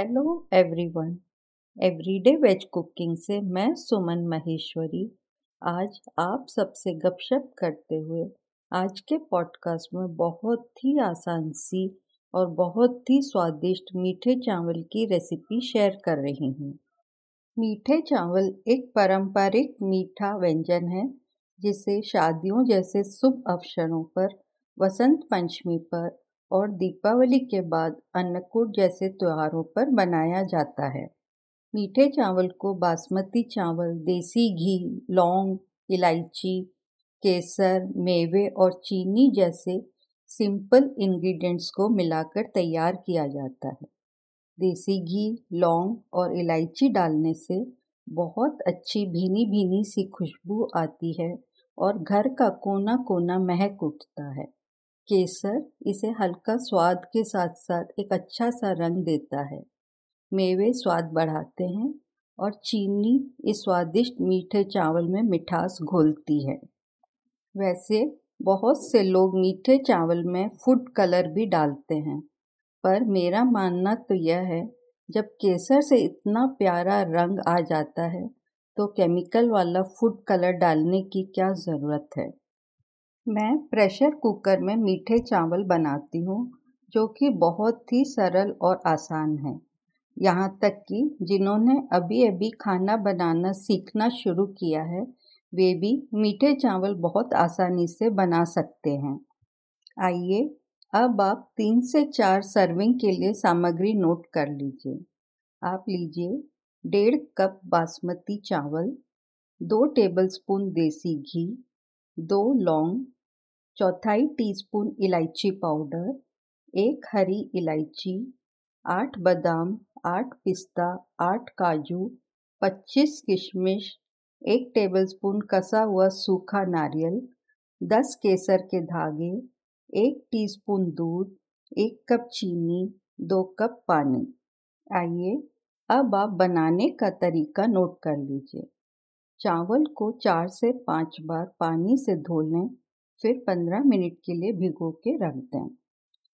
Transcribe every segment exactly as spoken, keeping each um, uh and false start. Hello everyone, everyday veg cooking से मैं सुमन महेश्वरी आज आप सबसे गपशप करते हुए आज के पॉडकास्ट में बहुत ही आसान सी और बहुत ही स्वादिष्ट मीठे चावल की रेसिपी शेयर कर रही हूँ। मीठे चावल एक पारंपरिक मीठा व्यंजन है जिसे शादियों जैसे शुभ अवसरों पर, वसंत पंचमी पर और दीपावली के बाद अन्नकूट जैसे त्योहारों पर बनाया जाता है। मीठे चावल को बासमती चावल, देसी घी, लौंग, इलायची, केसर, मेवे और चीनी जैसे सिंपल इंग्रेडिएंट्स को मिलाकर तैयार किया जाता है। देसी घी, लौंग और इलायची डालने से बहुत अच्छी भीनी भीनी सी खुशबू आती है और घर का कोना कोना महक उठता है। केसर इसे हल्का स्वाद के साथ साथ एक अच्छा सा रंग देता है। मेवे स्वाद बढ़ाते हैं और चीनी इस स्वादिष्ट मीठे चावल में मिठास घोलती है। वैसे बहुत से लोग मीठे चावल में फूड कलर भी डालते हैं, पर मेरा मानना तो यह है जब केसर से इतना प्यारा रंग आ जाता है तो केमिकल वाला फूड कलर डालने की क्या ज़रूरत है। मैं प्रेशर कुकर में मीठे चावल बनाती हूँ जो कि बहुत ही सरल और आसान है। यहाँ तक कि जिन्होंने अभी अभी खाना बनाना सीखना शुरू किया है वे भी मीठे चावल बहुत आसानी से बना सकते हैं। आइए अब आप तीन से चार सर्विंग के लिए सामग्री नोट कर लीजिए। आप लीजिए डेढ़ कप बासमती चावल, दो टेबलस्पून देसी घी, दो लौंग, चौथाई टीस्पून इलायची पाउडर, एक हरी इलायची, आठ बादाम, आठ पिस्ता, आठ काजू, पच्चीस किशमिश, एक टेबलस्पून कसा हुआ सूखा नारियल, दस केसर के धागे, एक टीस्पून दूध, एक कप चीनी, दो कप पानी। आइए अब आप बनाने का तरीका नोट कर लीजिए। चावल को चार से पाँच बार पानी से धो लें, फिर पंद्रह मिनट के लिए भिगो के रख दें।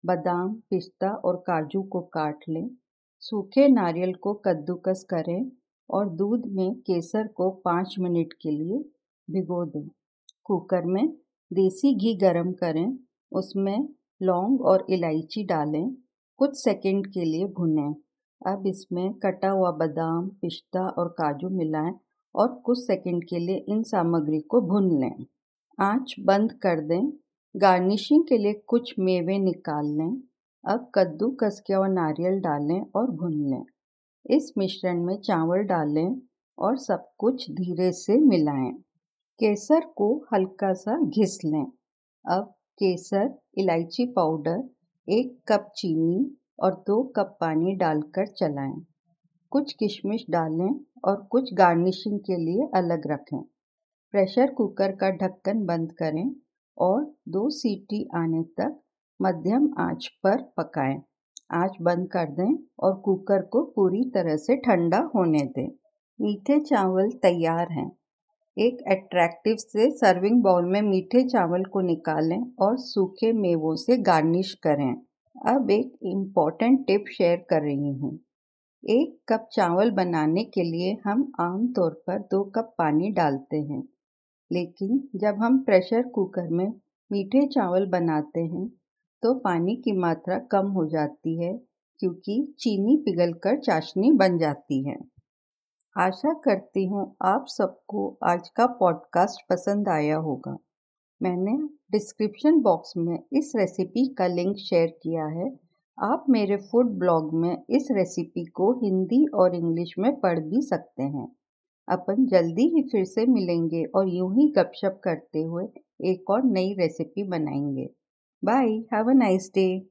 बादाम, पिस्ता और काजू को काट लें। सूखे नारियल को कद्दूकस करें और दूध में केसर को पाँच मिनट के लिए भिगो दें। कुकर में देसी घी गरम करें, उसमें लौंग और इलायची डालें, कुछ सेकंड के लिए भुनें। अब इसमें कटा हुआ बादाम, पिस्ता और काजू मिलाएं और कुछ सेकंड के लिए इन सामग्री को भून लें। आंच बंद कर दें। गार्निशिंग के लिए कुछ मेवे निकाल लें। अब कद्दू कस के और नारियल डालें और भून लें। इस मिश्रण में चावल डालें और सब कुछ धीरे से मिलाएं। केसर को हल्का सा घिस लें। अब केसर, इलायची पाउडर, एक कप चीनी और दो कप पानी डालकर चलाएं। कुछ किशमिश डालें और कुछ गार्निशिंग के लिए अलग रखें। प्रेशर कुकर का ढक्कन बंद करें और दो सीटी आने तक मध्यम आंच पर पकाएं। आंच बंद कर दें और कुकर को पूरी तरह से ठंडा होने दें। मीठे चावल तैयार हैं। एक अट्रैक्टिव से सर्विंग बाउल में मीठे चावल को निकालें और सूखे मेवों से गार्निश करें। अब एक इम्पॉर्टेंट टिप शेयर कर रही हूँ। एक कप चावल बनाने के लिए हम आमतौर पर दो कप पानी डालते हैं, लेकिन जब हम प्रेशर कुकर में मीठे चावल बनाते हैं तो पानी की मात्रा कम हो जाती है क्योंकि चीनी पिघलकर चाशनी बन जाती है। आशा करती हूँ आप सबको आज का पॉडकास्ट पसंद आया होगा। मैंने डिस्क्रिप्शन बॉक्स में इस रेसिपी का लिंक शेयर किया है। आप मेरे फूड ब्लॉग में इस रेसिपी को हिंदी और इंग्लिश में पढ़ भी सकते हैं। अपन जल्दी ही फिर से मिलेंगे और यूं ही गपशप करते हुए एक और नई रेसिपी बनाएंगे। Bye, have a nice day.